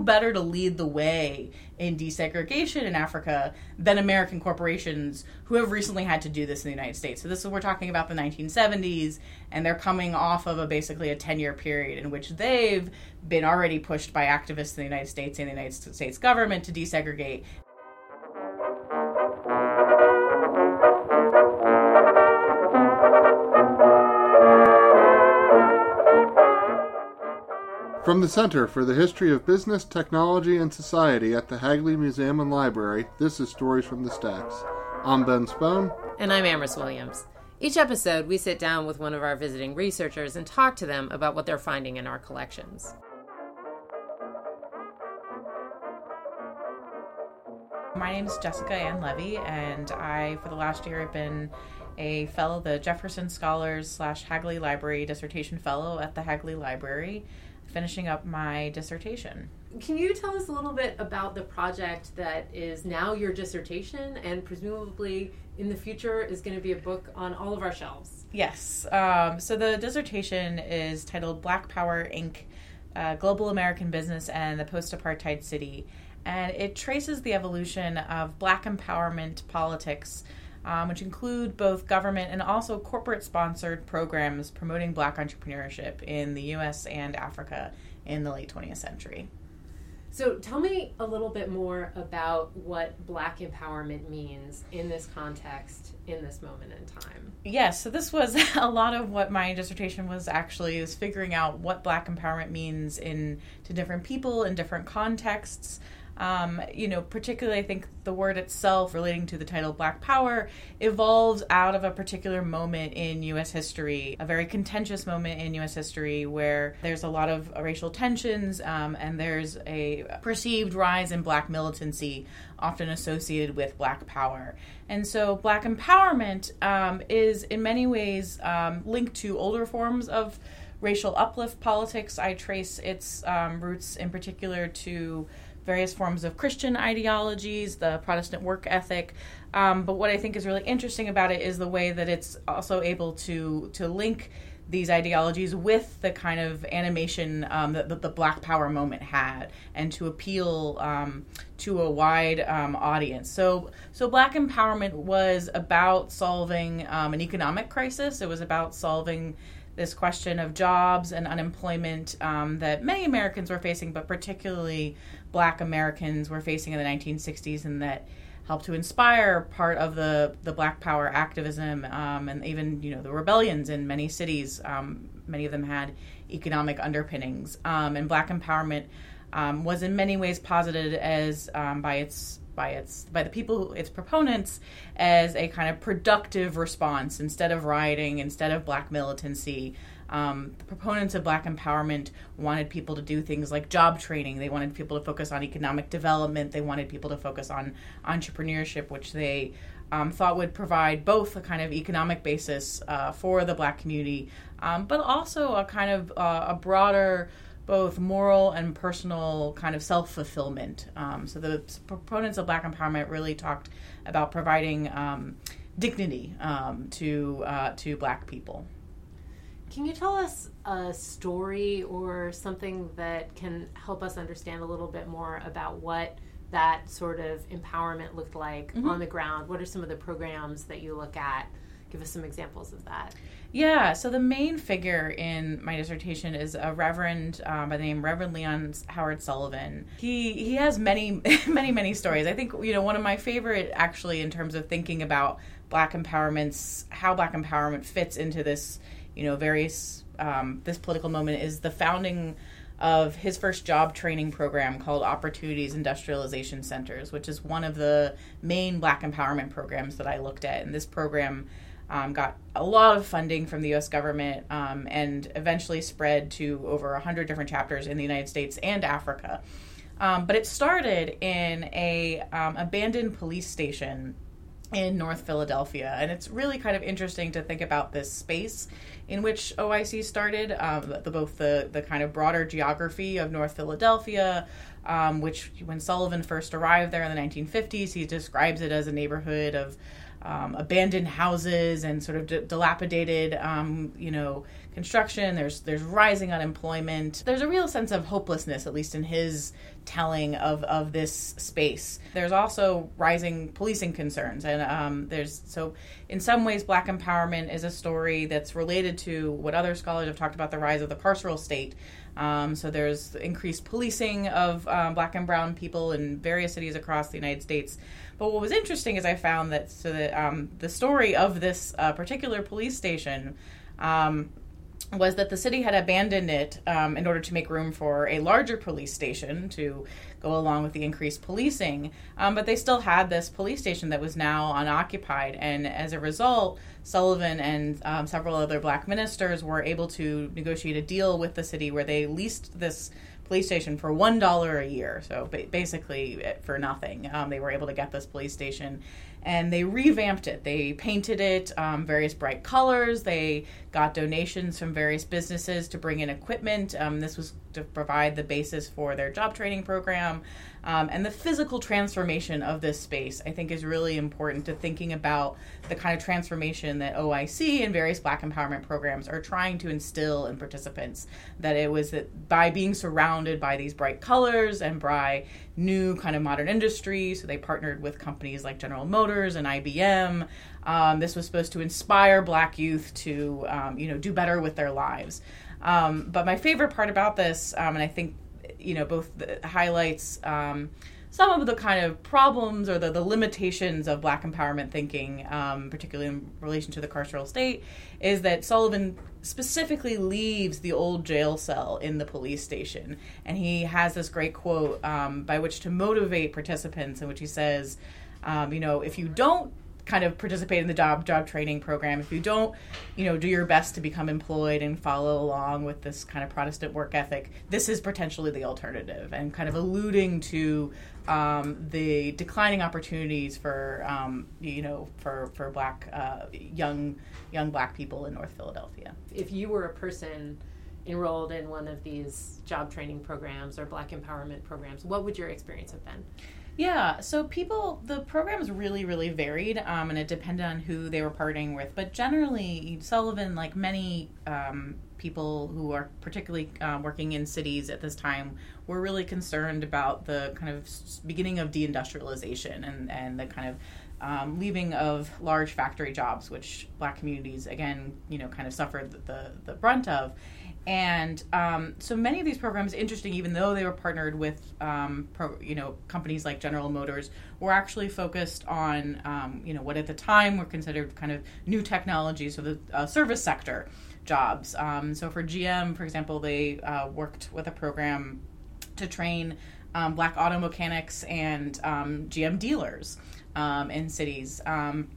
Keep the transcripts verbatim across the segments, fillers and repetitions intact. who better to lead the way in desegregation in Africa than American corporations who have recently had to do this in the United States. So this is, we're talking about the nineteen seventies, and they're coming off of a basically a ten-year period in which they've been already pushed by activists in the United States and the United States government to desegregate. From the Center for the History of Business, Technology, and Society at the Hagley Museum and Library, this is Stories from the Stacks. I'm Ben Spohn. And I'm Amherst Williams. Each episode, we sit down with one of our visiting researchers and talk to them about what they're finding in our collections. My name is Jessica Ann Levy, and I, for the last year, have been a fellow, the Jefferson Scholars slash Hagley Library Dissertation Fellow at the Hagley Library, finishing up my dissertation. Can you tell us a little bit about the project that is now your dissertation and presumably in the future is going to be a book on all of our shelves? Yes. Um, so the dissertation is titled Black Power, Incorporated, uh, Global American Business and the Post-Apartheid City. And it traces the evolution of Black empowerment politics, um, which include both government and also corporate-sponsored programs promoting Black entrepreneurship in the U S and Africa in the late twentieth century. So tell me a little bit more about what Black empowerment means in this context, in this moment in time. Yes, yeah, so this was a lot of what my dissertation was actually, is figuring out what Black empowerment means in to different people in different contexts. Um, you know, particularly I think the word itself relating to the title Black Power evolves out of a particular moment in U S history, a very contentious moment in U S history where there's a lot of racial tensions um, and there's a perceived rise in Black militancy often associated with Black power. And so Black empowerment um, is in many ways um, linked to older forms of racial uplift politics. I trace its um, roots in particular to various forms of Christian ideologies, the Protestant work ethic. Um, but what I think is really interesting about it is the way that it's also able to to link these ideologies with the kind of animation um, that, that the Black Power moment had, and to appeal um, to a wide um, audience. So, so Black empowerment was about solving um, an economic crisis. It was about solving this question of jobs and unemployment um, that many Americans were facing, but particularly Black Americans were facing in the nineteen sixties, and that helped to inspire part of the, the Black Power activism um, and even, you know, the rebellions in many cities. Um, many of them had economic underpinnings. Um, and Black empowerment um, was in many ways posited as um, by its by its by the people, its proponents, as a kind of productive response instead of rioting, instead of Black militancy. Um, the proponents of Black empowerment wanted people to do things like job training. They wanted people to focus on economic development. They wanted people to focus on entrepreneurship, which they um, thought would provide both a kind of economic basis uh, for the Black community, um, but also a kind of uh, a broader both moral and personal kind of self-fulfillment. Um, so the proponents of Black empowerment really talked about providing um, dignity um, to uh, to Black people. Can you tell us a story or something that can help us understand a little bit more about what that sort of empowerment looked like mm-hmm. on the ground? What are some of the programs that you look at? Give us some examples of that. Yeah, so the main figure in my dissertation is a reverend um, by the name Reverend Leon Howard Sullivan. He he has many, many, many stories. I think, you know, one of my favorite, actually, in terms of thinking about Black empowerments, how Black empowerment fits into this, you know, various, um, this political moment is the founding of his first job training program called Opportunities Industrialization Centers, which is one of the main Black empowerment programs that I looked at. And this program Um, got a lot of funding from the U S government um, and eventually spread to over one hundred different chapters in the United States and Africa. Um, but it started in a um, abandoned police station in North Philadelphia. And it's really kind of interesting to think about this space in which O I C started, um, the, both the, the kind of broader geography of North Philadelphia, um, which when Sullivan first arrived there in the nineteen fifties, he describes it as a neighborhood of Um, abandoned houses and sort of d- dilapidated, um, you know, construction. There's there's rising unemployment. There's a real sense of hopelessness, at least in his telling of, of this space. There's also rising policing concerns. And um, there's so in some ways, Black empowerment is a story that's related to what other scholars have talked about, the rise of the carceral state. Um, so there's increased policing of um, Black and brown people in various cities across the United States. But what was interesting is I found that so that um, the story of this uh, particular police station um, was that the city had abandoned it um, in order to make room for a larger police station to go along with the increased policing. Um, but they still had this police station that was now unoccupied. And as a result, Sullivan and um, several other Black ministers were able to negotiate a deal with the city where they leased this police station for one dollar a year. So ba- basically for nothing, um, they were able to get this police station. And they revamped it. They painted it um, various bright colors. They got donations from various businesses to bring in equipment. Um, this was to provide the basis for their job training program. Um, and the physical transformation of this space, I think, is really important to thinking about the kind of transformation that O I C and various Black empowerment programs are trying to instill in participants. That it was that by being surrounded by these bright colors and by new kind of modern industry, so they partnered with companies like General Motors and I B M. Um, this was supposed to inspire Black youth to, um, you know, do better with their lives. Um, but my favorite part about this, um, and I think, you know, both the highlights um, some of the kind of problems or the, the limitations of Black empowerment thinking, um, particularly in relation to the carceral state, is that Sullivan specifically leaves the old jail cell in the police station. And he has this great quote um, by which to motivate participants, in which he says, um, you know, if you don't kind of participate in the job job training program, if you don't, you know, do your best to become employed and follow along with this kind of Protestant work ethic, this is potentially the alternative, and kind of alluding to um, the declining opportunities for, um, you know, for for black uh, young young Black people in North Philadelphia. If you were a person enrolled in one of these job training programs or Black empowerment programs, what would your experience have been? Yeah, so people, the programs really, really varied, um, and it depended on who they were partnering with. But generally, Sullivan, like many um, people who are particularly uh, working in cities at this time, were really concerned about the kind of beginning of deindustrialization and, and the kind of um, leaving of large factory jobs, which Black communities, again, you know, kind of suffered the, the, the brunt of. And um, so many of these programs, interesting, even though they were partnered with, um, pro, you know, companies like General Motors, were actually focused on, um, you know, what at the time were considered kind of new technologies, so the uh, service sector jobs. Um, so for G M, for example, they uh, worked with a program to train um, Black auto mechanics and um, G M dealers um, in cities. Um,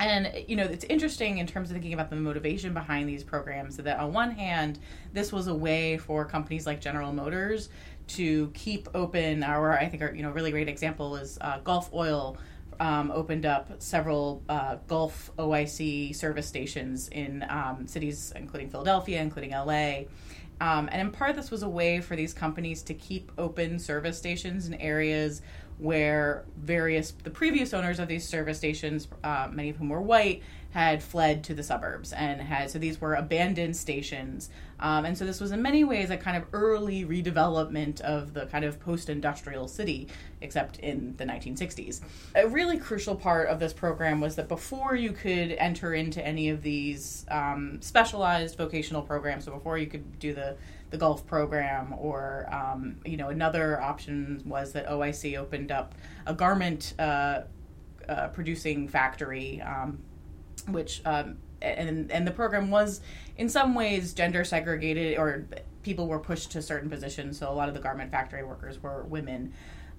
And, you know, it's interesting in terms of thinking about the motivation behind these programs, that on one hand, this was a way for companies like General Motors to keep open, or I think, our, you know, really great example is uh, Gulf Oil um, opened up several uh, Gulf O I C service stations in um, cities, including Philadelphia, including L A, um, and in part this was a way for these companies to keep open service stations in areas where various, the previous owners of these service stations, uh, many of whom were white, had fled to the suburbs, and had, so these were abandoned stations. Um, and so this was in many ways a kind of early redevelopment of the kind of post-industrial city, except in the nineteen sixties. A really crucial part of this program was that before you could enter into any of these um, specialized vocational programs, so before you could do the the Gulf program, or um, you know, another option was that O I C opened up a garment uh, uh, producing factory, um, which um, and and the program was in some ways gender segregated, or people were pushed to certain positions. So a lot of the garment factory workers were women.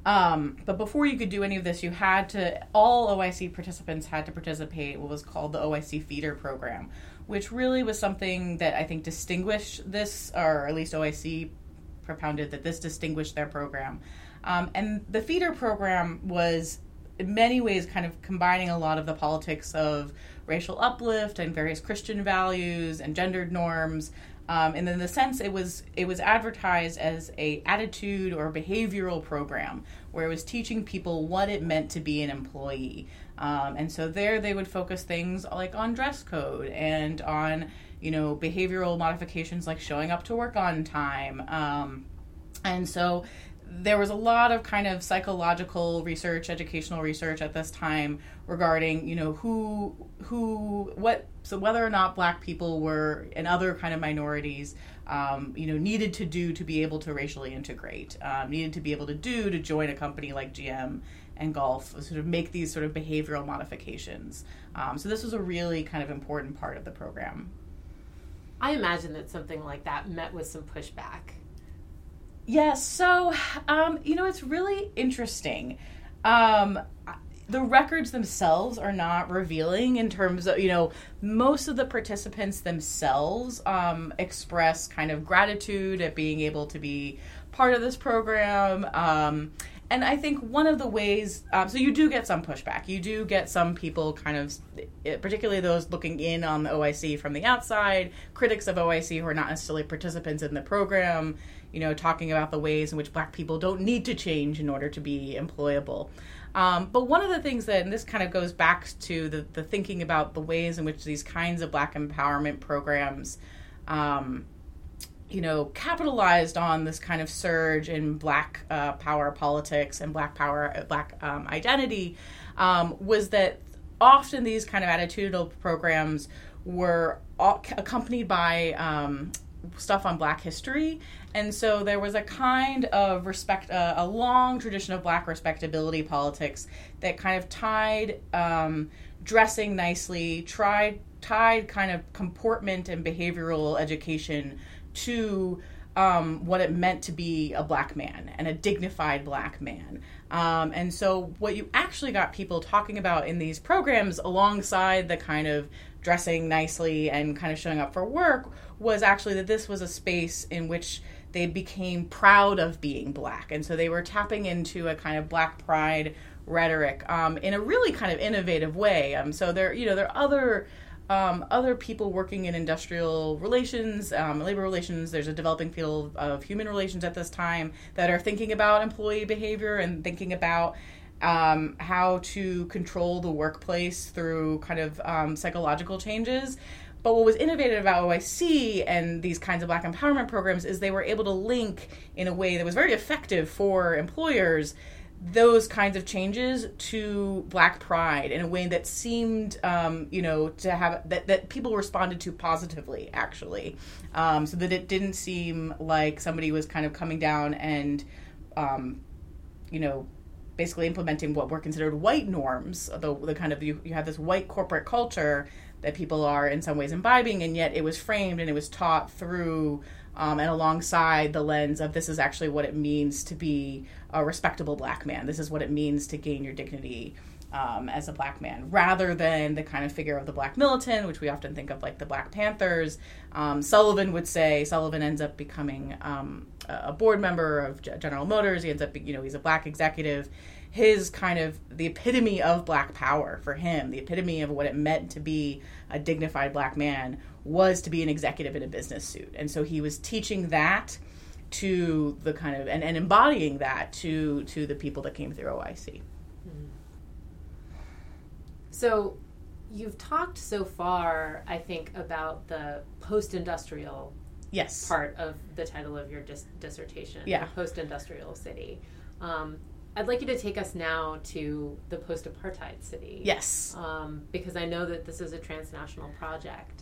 Um, but before you could do any of this, you had to, all O I C participants had to participate in what was called the O I C feeder program, which really was something that I think distinguished this, or at least O I C propounded that this distinguished their program. Um, and the feeder program was in many ways kind of combining a lot of the politics of racial uplift and various Christian values and gendered norms. Um, and in the sense, it was it was advertised as a attitude or behavioral program, where it was teaching people what it meant to be an employee. Um, and so there they would focus things like on dress code and on, you know, behavioral modifications like showing up to work on time. Um, and so there was a lot of kind of psychological research, educational research at this time regarding, you know, who, who, what, so whether or not Black people were, and other kind of minorities, um, you know, needed to do to be able to racially integrate, um, needed to be able to do to join a company like G M and Gulf, sort of make these sort of behavioral modifications. Um, so this was a really kind of important part of the program. I imagine that something like that met with some pushback. Yes, yeah, so, um, you know, it's really interesting. Um, the records themselves are not revealing in terms of, you know, most of the participants themselves um, express kind of gratitude at being able to be part of this program. Um, and I think one of the ways, um, so you do get some pushback. You do get some people kind of, particularly those looking in on the O I C from the outside, critics of O I C who are not necessarily participants in the program, you know, talking about the ways in which Black people don't need to change in order to be employable. Um, but one of the things that, and this kind of goes back to the, the thinking about the ways in which these kinds of Black empowerment programs, um, you know, capitalized on this kind of surge in Black uh, power politics and Black power, Black um, identity, um, was that often these kind of attitudinal programs were all accompanied by um, stuff on Black history. And so there was a kind of respect, uh, a long tradition of Black respectability politics that kind of tied um, dressing nicely, tried, tied kind of comportment and behavioral education to um, what it meant to be a Black man and a dignified Black man. Um, and so what you actually got people talking about in these programs, alongside the kind of dressing nicely and kind of showing up for work, was actually that this was a space in which they became proud of being Black. And so they were tapping into a kind of Black pride rhetoric um, in a really kind of innovative way. Um, so there, you know, there are other um, other people working in industrial relations, um, labor relations. There's a developing field of human relations at this time that are thinking about employee behavior and thinking about um, how to control the workplace through kind of um, psychological changes. But what was innovative about O I C and these kinds of Black empowerment programs is they were able to link in a way that was very effective for employers those kinds of changes to Black pride in a way that seemed, um, you know, to have that, that people responded to positively, actually, um, so that it didn't seem like somebody was kind of coming down and, um, you know, basically implementing what were considered white norms, the, the kind of you, you have this white corporate culture that people are in some ways imbibing, and yet it was framed and it was taught through um, and alongside the lens of this is actually what it means to be a respectable Black man. This is what it means to gain your dignity um, as a Black man, rather than the kind of figure of the Black militant, which we often think of like the Black Panthers. Um, Sullivan would say, Sullivan ends up becoming um, a board member of General Motors. He ends up, you know, he's a Black executive. His kind of the epitome of Black power for him, the epitome of what it meant to be a dignified Black man, was to be an executive in a business suit. And so he was teaching that to the kind of, and, and embodying that to to the people that came through O I C. So you've talked so far, I think, about the post-industrial yes. part of the title of your dis- dissertation, yeah. Post-Industrial City. Um, I'd like you to take us now to the post-apartheid city. Yes. Um, because I know that this is a transnational project.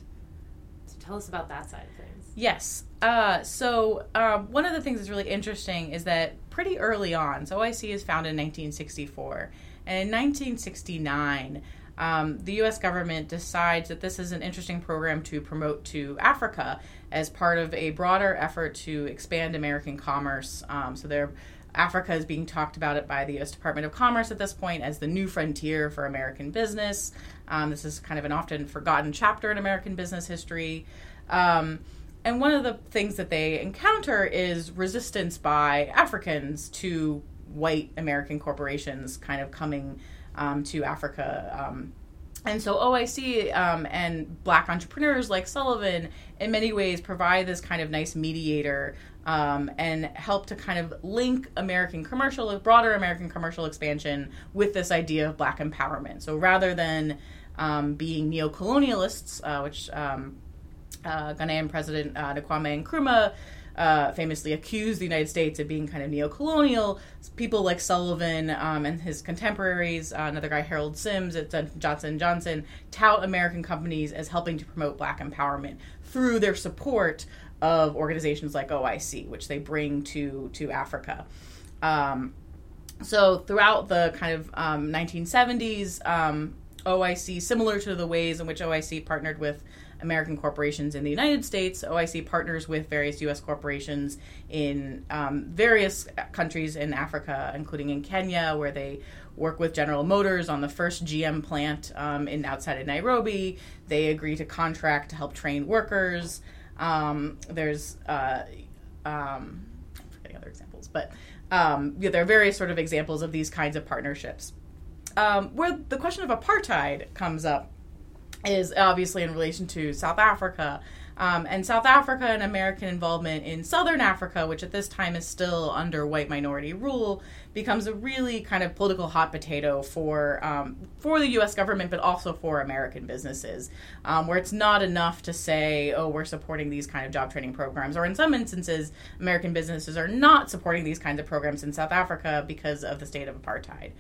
So tell us about that side of things. Yes. Uh, so uh, one of the things that's really interesting is that pretty early on, so O I C is founded in nineteen sixty-four. And in nineteen sixty-nine, um, the U S government decides that this is an interesting program to promote to Africa as part of a broader effort to expand American commerce. Um, so they're... Africa is being talked about it by the U S Department of Commerce at this point as the new frontier for American business. Um, this is kind of an often forgotten chapter in American business history. Um, and one of the things that they encounter is resistance by Africans to white American corporations kind of coming um, to Africa. Um, and so O I C um, and Black entrepreneurs like Sullivan in many ways provide this kind of nice mediator Um, and help to kind of link American commercial, broader American commercial expansion with this idea of Black empowerment. So rather than um, being neo-colonialists, uh, which um, Uh, Ghanaian President uh, Nkwame Nkrumah uh, famously accused the United States of being kind of neocolonial. People like Sullivan um, and his contemporaries, uh, another guy, Harold Sims at Johnson and Johnson, tout American companies as helping to promote black empowerment through their support of organizations like O I C, which they bring to, to Africa. Um, so throughout the kind of um, nineteen seventies, um, O I C, similar to the ways in which O I C partnered with American corporations in the United States, O I C partners with various U S corporations in um, various countries in Africa, including in Kenya, where they work with General Motors on the first G M plant um, in outside of Nairobi. They agree to contract to help train workers. Um, there's, uh, um, I'm forgetting other examples, but um, yeah, there are various sort of examples of these kinds of partnerships. Um, where the question of apartheid comes up is obviously in relation to South Africa. Um, and South Africa and American involvement in Southern Africa, which at this time is still under white minority rule, becomes a really kind of political hot potato for um, for the U S government, but also for American businesses, um, where it's not enough to say, oh, we're supporting these kind of job training programs. Or in some instances, American businesses are not supporting these kinds of programs in South Africa because of the state of apartheid.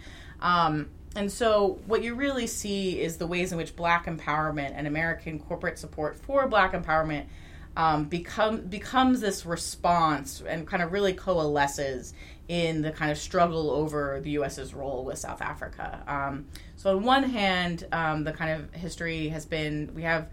Um, And so what you really see is the ways in which black empowerment and American corporate support for black empowerment um, become becomes this response and kind of really coalesces in the kind of struggle over the U S's role with South Africa. Um, so on one hand, um, the kind of history has been, we have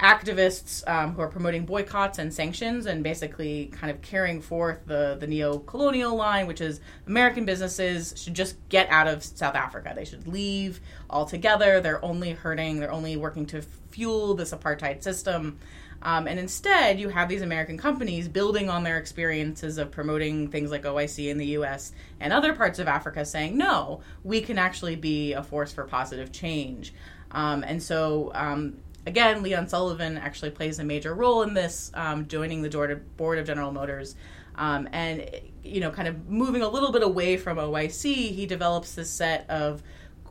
activists um, who are promoting boycotts and sanctions and basically kind of carrying forth the, the neo-colonial line, which is American businesses should just get out of South Africa. They should leave altogether. They're only hurting. They're only working to fuel this apartheid system. Um, and instead, you have these American companies building on their experiences of promoting things like O I C in the U S and other parts of Africa saying, no, we can actually be a force for positive change. Um, and so... Um, Again, Leon Sullivan actually plays a major role in this, um, joining the board of General Motors. Um, and, you know, kind of moving a little bit away from O I C, he develops this set of,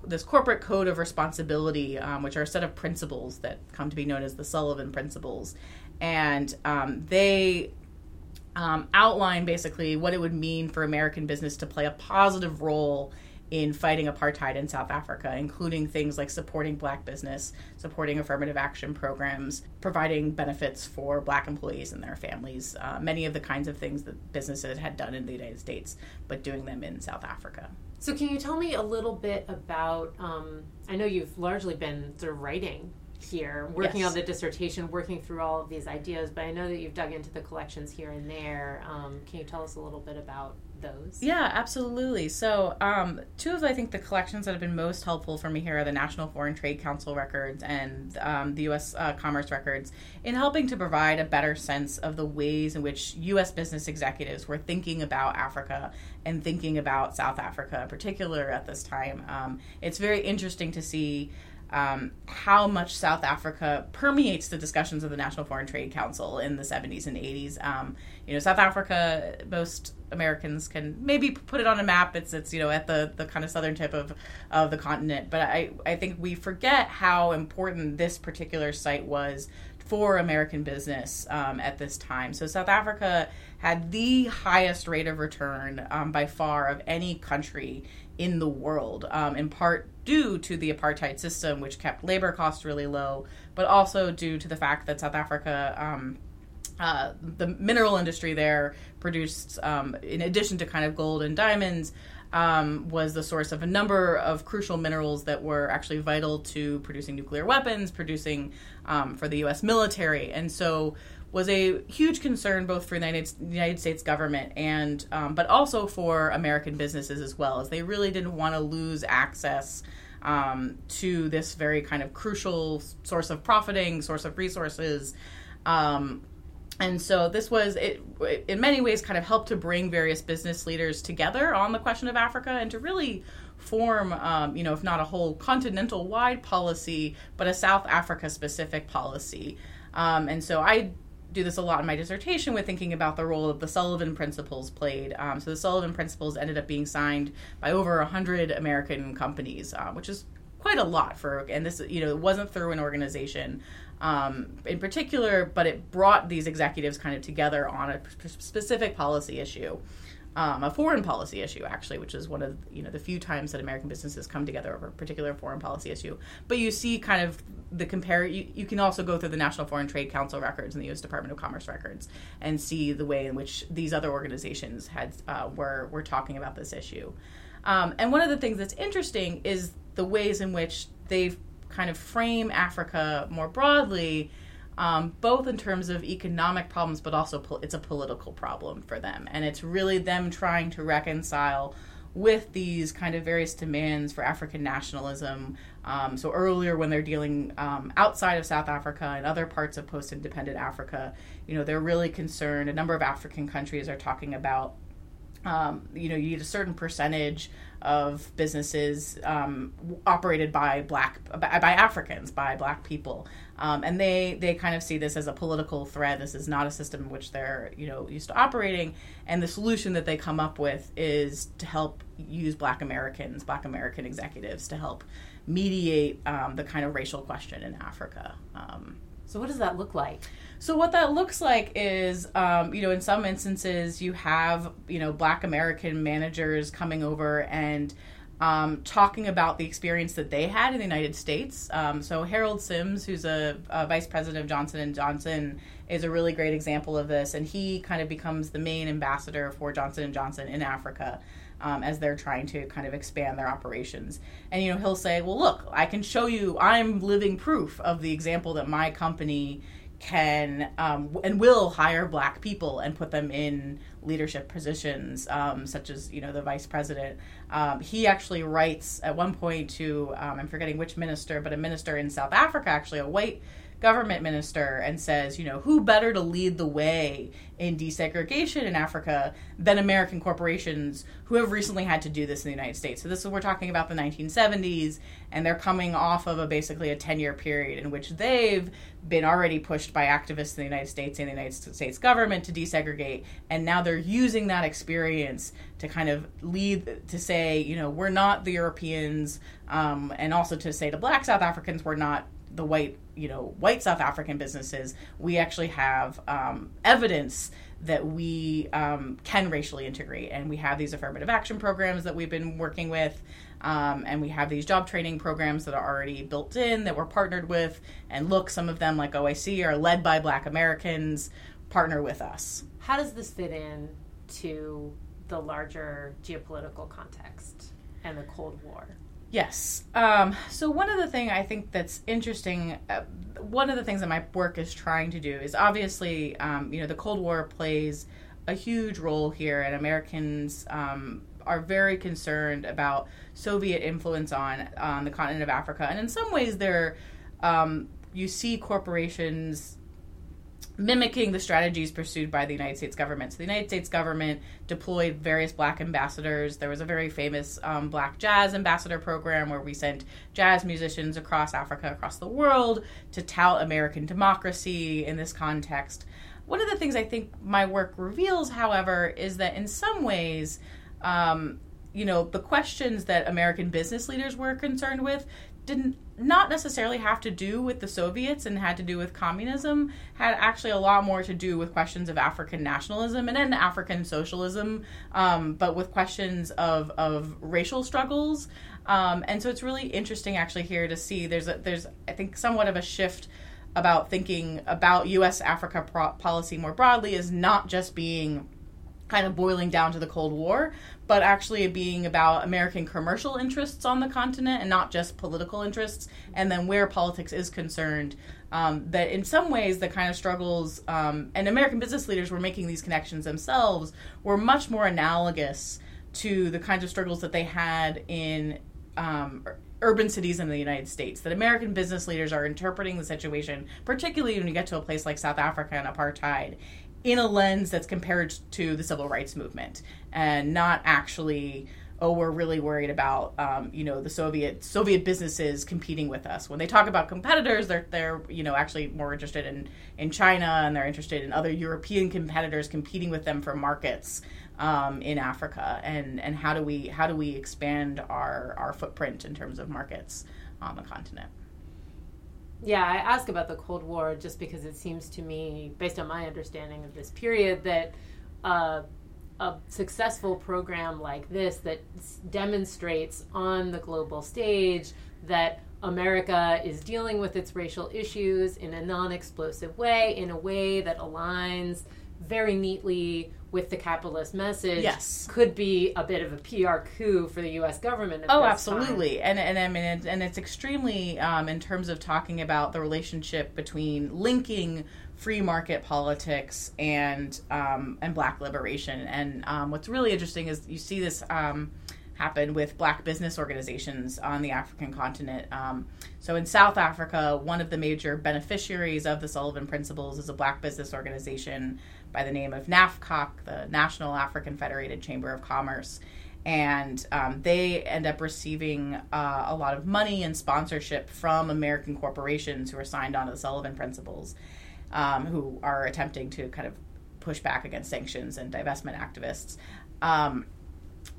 this corporate code of responsibility, um, which are a set of principles that come to be known as the Sullivan Principles. And um, they um, outline basically what it would mean for American business to play a positive role in fighting apartheid in South Africa, including things like supporting black business, supporting affirmative action programs, providing benefits for black employees and their families, uh, many of the kinds of things that businesses had done in the United States, but doing them in South Africa. So can you tell me a little bit about, um, I know you've largely been sort of writing here, working yes. on the dissertation, working through all of these ideas, but I know that you've dug into the collections here and there. Um, can you tell us a little bit about those? Yeah, absolutely. So um, two of, I think, the collections that have been most helpful for me here are the National Foreign Trade Council records and um, the U S uh, Commerce records in helping to provide a better sense of the ways in which U S business executives were thinking about Africa and thinking about South Africa in particular at this time. Um, it's very interesting to see Um, how much South Africa permeates the discussions of the National Foreign Trade Council in the seventies and eighties. Um, you know, South Africa, most Americans can maybe put it on a map. It's, it's you know, at the, the kind of southern tip of, of the continent. But I, I think we forget how important this particular site was for American business um, at this time. So South Africa had the highest rate of return um, by far of any country in the world, um, in part due to the apartheid system, which kept labor costs really low, but also due to the fact that South Africa, um, uh, the mineral industry there produced, um, in addition to kind of gold and diamonds, Um, was the source of a number of crucial minerals that were actually vital to producing nuclear weapons, producing um, for the U S military, and so was a huge concern both for the United, United States government and um, but also for American businesses as well, as they really didn't want to lose access um, to this very kind of crucial source of profiting, source of resources. Um, And so this was, it, in many ways, kind of helped to bring various business leaders together on the question of Africa and to really form, um, you know, if not a whole continental-wide policy, but a South Africa-specific policy. Um, and so I do this a lot in my dissertation with thinking about the role that the Sullivan Principles played. Um, so the Sullivan Principles ended up being signed by over one hundred American companies, uh, which is quite a lot for, and this, you know, it wasn't through an organization. um, in particular, but it brought these executives kind of together on a p- specific policy issue, um, a foreign policy issue, actually, which is one of, you know, the few times that American businesses come together over a particular foreign policy issue. But you see kind of the compare, you, you can also go through the National Foreign Trade Council records and the U S Department of Commerce records and see the way in which these other organizations had uh, were, were talking about this issue. Um, and one of the things that's interesting is the ways in which they kind of frame Africa more broadly, um, both in terms of economic problems, but also po- it's a political problem for them. And it's really them trying to reconcile with these kind of various demands for African nationalism. Um, so earlier when they're dealing um, outside of South Africa and other parts of post-independent Africa, you know, they're really concerned. A number of African countries are talking about Um, you know, you need a certain percentage of businesses um, operated by black, by, by Africans, by black people. Um, and they, they kind of see this as a political threat. This is not a system in which they're, you know, used to operating. And the solution that they come up with is to help use black Americans, black American executives to help mediate um, the kind of racial question in Africa. Um, so what does that look like? So what that looks like is, um, you know, in some instances you have, you know, black American managers coming over and um, talking about the experience that they had in the United States. Um, so Harold Sims, who's a, a vice president of Johnson and Johnson, is a really great example of this. And he kind of becomes the main ambassador for Johnson and Johnson in Africa. Um, as they're trying to kind of expand their operations. And, you know, he'll say, well, look, I can show you, I'm living proof of the example that my company can um, and will hire black people and put them in leadership positions, um, such as, you know, the vice president. Um, he actually writes at one point to, um, I'm forgetting which minister, but a minister in South Africa, actually a white government minister, and says, you know, who better to lead the way in desegregation in Africa than American corporations who have recently had to do this in the United States. So this is, we're talking about the nineteen seventies, and they're coming off of a basically a ten-year period in which they've been already pushed by activists in the United States and the United States government to desegregate, and now they're using that experience to kind of lead, to say, you know, we're not the Europeans, um, and also to say to black South Africans, we're not the white, you know, white South African businesses. We actually have um, evidence that we um, can racially integrate. And we have these affirmative action programs that we've been working with. Um, and we have these job training programs that are already built in, that we're partnered with. And look, some of them, like O I C, are led by black Americans. Partner with us. How does this fit in to the larger geopolitical context and the Cold War? Yes. Um, so one of the things I think that's interesting, uh, one of the things that my work is trying to do is obviously, um, you know, the Cold War plays a huge role here, and Americans um, are very concerned about Soviet influence on, on the continent of Africa. And in some ways, they're, um, you see corporations mimicking the strategies pursued by the United States government. So the United States government deployed various black ambassadors. There was a very famous um, black jazz ambassador program where we sent jazz musicians across Africa, across the world, to tout American democracy in this context. One of the things I think my work reveals, however, is that in some ways, um, you know, the questions that American business leaders were concerned with didn't not necessarily have to do with the Soviets and had to do with communism, had actually a lot more to do with questions of African nationalism and then African socialism, um, but with questions of, of racial struggles. Um, and so it's really interesting actually here to see there's, a, there's I think, somewhat of a shift about thinking about U S Africa pro- policy more broadly is not just being kind of boiling down to the Cold War, but actually being about American commercial interests on the continent and not just political interests, and then where politics is concerned, um, that in some ways the kind of struggles, um, and American business leaders were making these connections themselves, were much more analogous to the kinds of struggles that they had in um, urban cities in the United States, that American business leaders are interpreting the situation, particularly when you get to a place like South Africa and apartheid, in a lens that's compared to the civil rights movement and not actually, oh, we're really worried about, um, you know, the Soviet Soviet businesses competing with us. When they talk about competitors, they're, they're you know, actually more interested in, in China, and they're interested in other European competitors competing with them for markets um, in Africa. And, and how do we how do we expand our, our footprint in terms of markets on the continent? Yeah, I ask about the Cold War just because it seems to me, based on my understanding of this period, that uh, a successful program like this that s- demonstrates on the global stage that America is dealing with its racial issues in a non-explosive way, in a way that aligns very neatly with the capitalist message, yes, could be a bit of a P R coup for the U S government at this time. Oh, absolutely. And and I mean, it, and it's extremely um, in terms of talking about the relationship between linking free market politics and um, and black liberation. And um, what's really interesting is you see this um, happen with black business organizations on the African continent. Um, so in South Africa, one of the major beneficiaries of the Sullivan Principles is a black business organization by the name of NAFCOC, the National African Federated Chamber of Commerce. And um, they end up receiving uh, a lot of money and sponsorship from American corporations who are signed on to the Sullivan Principles, um, who are attempting to kind of push back against sanctions and divestment activists. Um,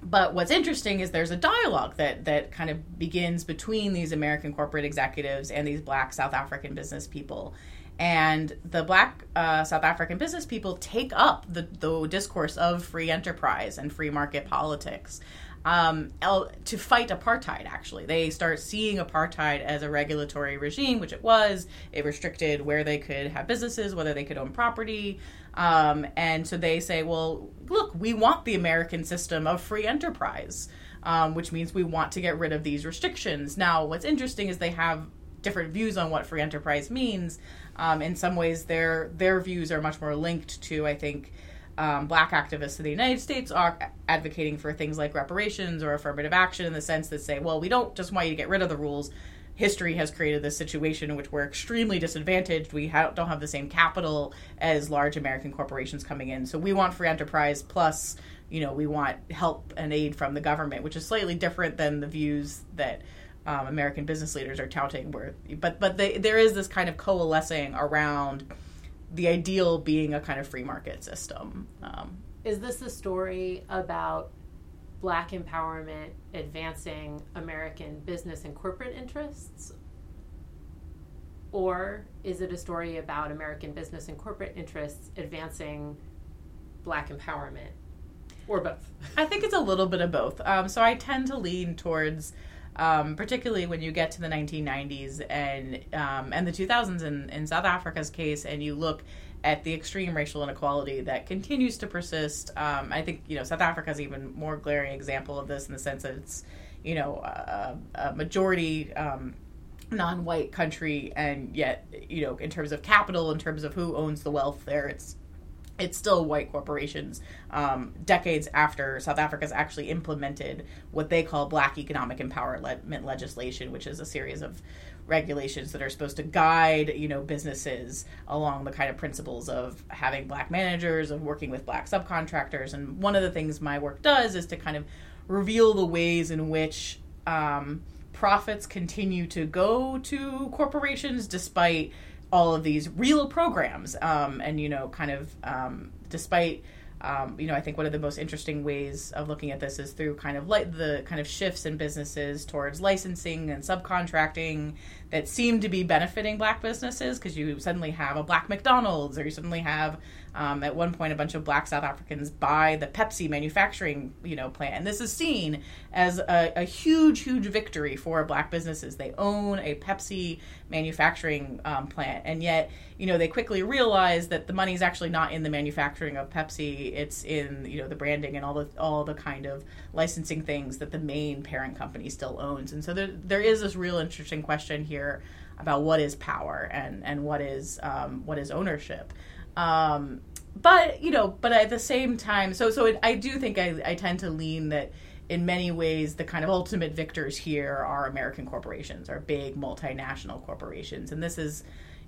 But what's interesting is there's a dialogue that, that kind of begins between these American corporate executives and these black South African business people. And the black uh, South African business people take up the, the discourse of free enterprise and free market politics um, to fight apartheid, actually. They start seeing apartheid as a regulatory regime, which it was. It restricted where they could have businesses, whether they could own property. Um, and so they say, well, look, we want the American system of free enterprise, um, which means we want to get rid of these restrictions. Now, what's interesting is they have different views on what free enterprise means. Um, in some ways, their their views are much more linked to, I think, um, black activists in the United States are advocating for things like reparations or affirmative action in the sense that say, well, we don't just want you to get rid of the rules. History has created this situation in which we're extremely disadvantaged. We ha- don't have the same capital as large American corporations coming in. So we want free enterprise plus, you know, we want help and aid from the government, which is slightly different than the views that um, American business leaders are touting. Where, but but they, there is this kind of coalescing around the ideal being a kind of free market system. Um, is this a story about black empowerment advancing American business and corporate interests? Or is it a story about American business and corporate interests advancing black empowerment? Or both? I think it's a little bit of both. Um, so I tend to lean towards, um, particularly when you get to the nineteen nineties and um, and the two thousands in, in South Africa's case, and you look at the extreme racial inequality that continues to persist. Um, I think, you know, South Africa is an even more glaring example of this in the sense that it's, you know, a, a majority um, non-white country, and yet, you know, in terms of capital, in terms of who owns the wealth there, it's it's still white corporations. Um, decades after South Africa's actually implemented what they call black economic empowerment legislation, which is a series of regulations that are supposed to guide, you know, businesses along the kind of principles of having black managers, of working with black subcontractors. And one of the things my work does is to kind of reveal the ways in which um, profits continue to go to corporations despite all of these real programs. Um, and, you know, kind of um, despite, um, you know, I think one of the most interesting ways of looking at this is through kind of like the kind of shifts in businesses towards licensing and subcontracting that seem to be benefiting black businesses, because you suddenly have a black McDonald's, or you suddenly have, um, at one point, a bunch of black South Africans buy the Pepsi manufacturing, you know, plant. And this is seen as a, a huge, huge victory for black businesses. They own a Pepsi manufacturing um, plant. And yet, you know, they quickly realize that the money's actually not in the manufacturing of Pepsi. It's in, you know, the branding and all the all the kind of licensing things that the main parent company still owns. And so there there is this real interesting question here about what is power and, and what is um, what is ownership. Um, but, you know, but at the same time, so so it, I do think I, I tend to lean that in many ways the kind of ultimate victors here are American corporations, are big multinational corporations. And this is,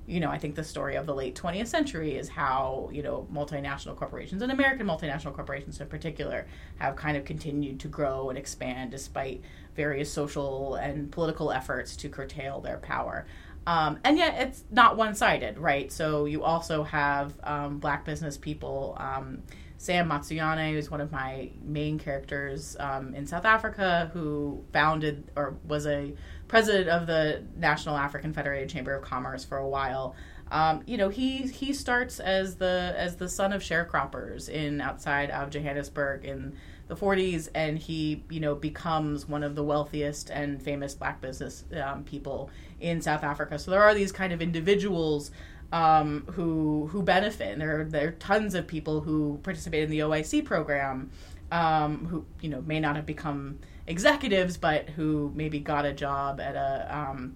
you know, I think the story of the late twentieth century is how, you know, multinational corporations and American multinational corporations in particular have kind of continued to grow and expand despite various social and political efforts to curtail their power. Um, and yet it's not one-sided, right? So you also have um, black business people um, Sam Matsuyane, who's one of my main characters um, in South Africa, who founded or was a president of the National African Federated Chamber of Commerce for a while. Um, you know, he he starts as the as the son of sharecroppers in outside of Johannesburg in the forties, and he you know becomes one of the wealthiest and famous black business um, people in South Africa. So there are these kind of individuals um, who who benefit. And there are, there are tons of people who participate in the O I C program um, who you know may not have become executives, but who maybe got a job at a um,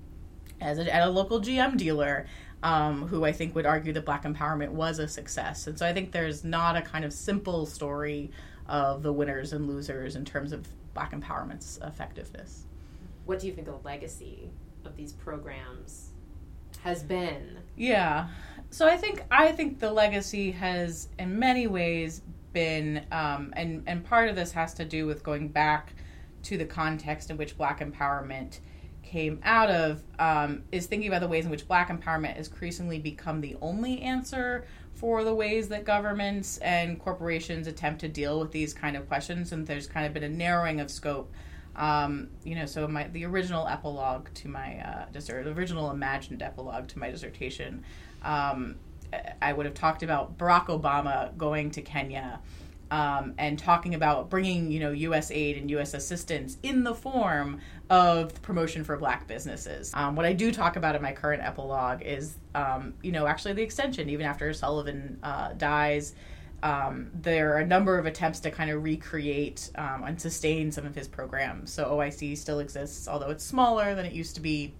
as a, at a local G M dealer. Um, who I think would argue that black empowerment was a success. And so I think there's not a kind of simple story of the winners and losers in terms of black empowerment's effectiveness. What do you think the legacy of these programs has been? Yeah. So I think I think the legacy has in many ways been, um, and, and part of this has to do with going back to the context in which black empowerment came out of, um, is thinking about the ways in which black empowerment has increasingly become the only answer for the ways that governments and corporations attempt to deal with these kind of questions. And there's kind of been a narrowing of scope. Um, you know, so my the original epilogue to my, uh, just, or the original imagined epilogue to my dissertation, um, I would have talked about Barack Obama going to Kenya Um, and talking about bringing, you know, U S aid and U S assistance in the form of promotion for black businesses. Um, what I do talk about in my current epilogue is, um, you know, actually the extension. Even after Sullivan uh, dies, um, there are a number of attempts to kind of recreate um, and sustain some of his programs. So O I C still exists, although it's smaller than it used to be.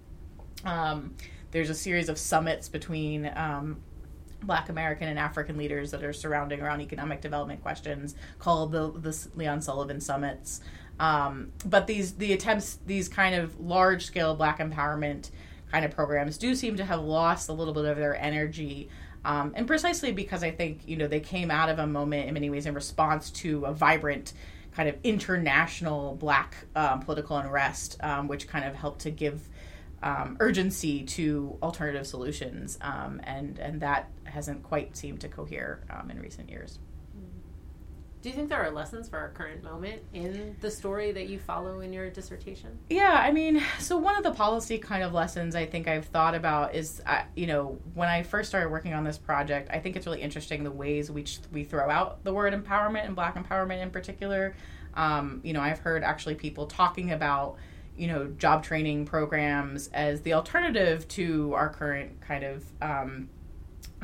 Um, there's a series of summits between um Black American and African leaders that are surrounding around economic development questions called the, the Leon Sullivan Summits. Um, but these the attempts, these kind of large-scale black empowerment kind of programs do seem to have lost a little bit of their energy. Um, and precisely because I think, you know, they came out of a moment in many ways in response to a vibrant kind of international black um, political unrest, um, which kind of helped to give Um, urgency to alternative solutions, um, and, and that hasn't quite seemed to cohere um, in recent years. Do you think there are lessons for our current moment in the story that you follow in your dissertation? Yeah, I mean, so one of the policy kind of lessons I think I've thought about is, uh, you know, when I first started working on this project, I think it's really interesting the ways which we throw out the word empowerment and black empowerment in particular. Um, you know, I've heard actually people talking about you know, job training programs as the alternative to our current kind of um,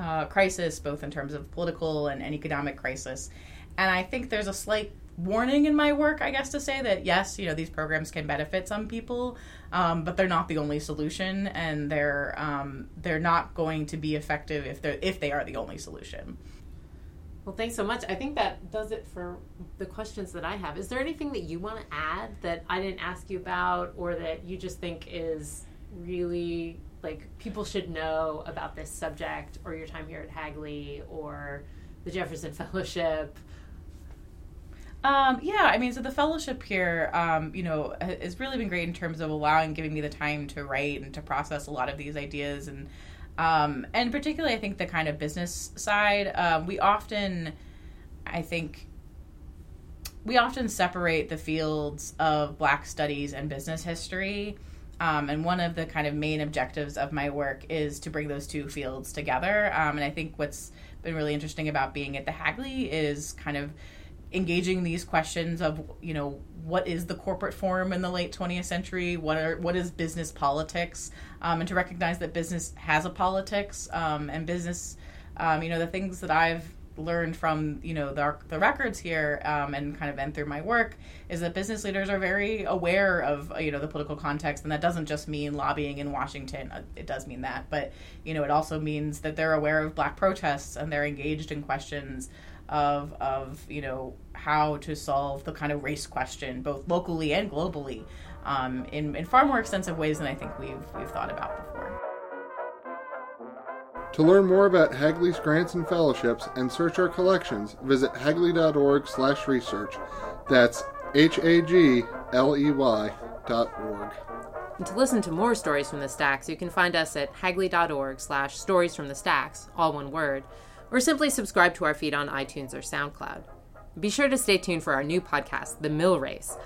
uh, crisis, both in terms of political and, and economic crisis. And I think there's a slight warning in my work, I guess, to say that, yes, you know, these programs can benefit some people, um, but they're not the only solution, and they're um, they're not going to be effective if they're if they are the only solution. Well, thanks so much. I think that does it for the questions that I have. Is there anything that you want to add that I didn't ask you about, or that you just think is really, like, people should know about this subject, or your time here at Hagley, or the Jefferson Fellowship? Um, yeah, I mean, so the fellowship here, um, you know, has really been great in terms of allowing, giving me the time to write and to process a lot of these ideas, and Um, and particularly, I think, the kind of business side. Um, we often, I think, we often separate the fields of Black studies and business history. Um, and one of the kind of main objectives of my work is to bring those two fields together. Um, and I think what's been really interesting about being at the Hagley is kind of engaging these questions of, you know, what is the corporate form in the late twentieth century? What are what is business politics? Um, and to recognize that business has a politics, um, and business, um, you know, the things that I've learned from, you know, the, the records here, um, and kind of and through my work, is that business leaders are very aware of, you know, the political context. And that doesn't just mean lobbying in Washington. It does mean that. But, you know, it also means that they're aware of Black protests, and they're engaged in questions of, of you know, how to solve the kind of race question, both locally and globally, um, in, in far more extensive ways than I think we've, we've thought about before. To learn more about Hagley's grants and fellowships and search our collections, visit hagley.org slash research. That's H-A-G-L-E-Y dot org. And to listen to more Stories from the Stacks, you can find us at hagley.org slash stories from the stacks, all one word, or simply subscribe to our feed on iTunes or SoundCloud. Be sure to stay tuned for our new podcast, The Mill Race,